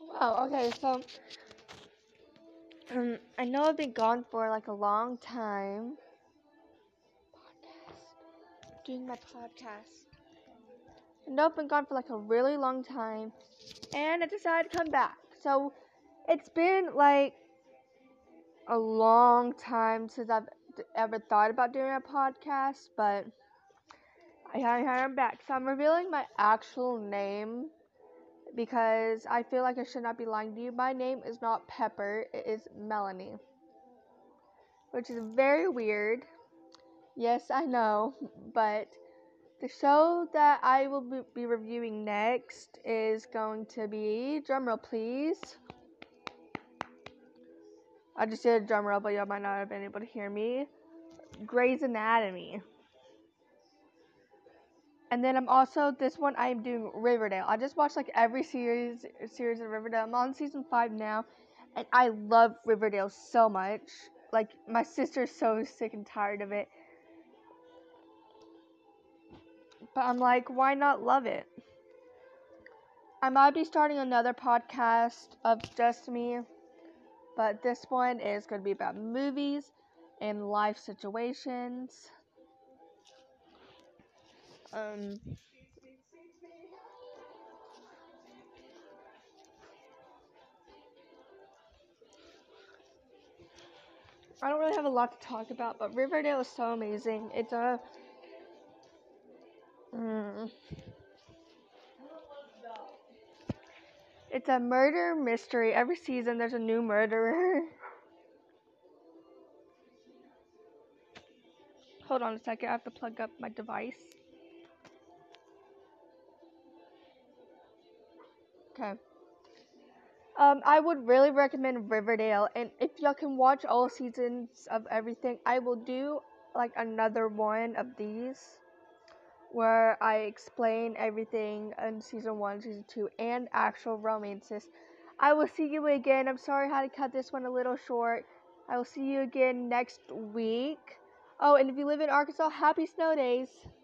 Wow, okay, so I know I've been gone for like a long time. Doing my podcast. And I've been gone for like a really long time. And I decided to come back. So it's been like a long time since I've ever thought about doing a podcast, but I'm back. So I'm revealing my actual name because I feel like I should not be lying to you. My name is not Pepper, it is Melanie, which is very weird. Yes, I know, but the show that I will be reviewing next is going to be, drumroll please. I just did a drum roll, but y'all might not have been able to hear me. Grey's Anatomy. And then I'm also, this one I am doing Riverdale. I just watched like every series of Riverdale. I'm on season 5 now, and I love Riverdale so much. Like, my sister's so sick and tired of it. But I'm like, why not love it? I might be starting another podcast of just me. But this one is going to be about movies and life situations. I don't really have a lot to talk about, but Riverdale is so amazing. It's a... It's a murder mystery. Every season there's a new murderer. Hold on a second. I have to plug up my device. Okay. I would really recommend Riverdale. And if y'all can watch all seasons of everything, I will do like another one of these, where I explain everything in season 1, season 2, and actual romances. I will see you again. I'm sorry I had to cut this one a little short. I will see you again next week. Oh, and if you live in Arkansas, happy snow days.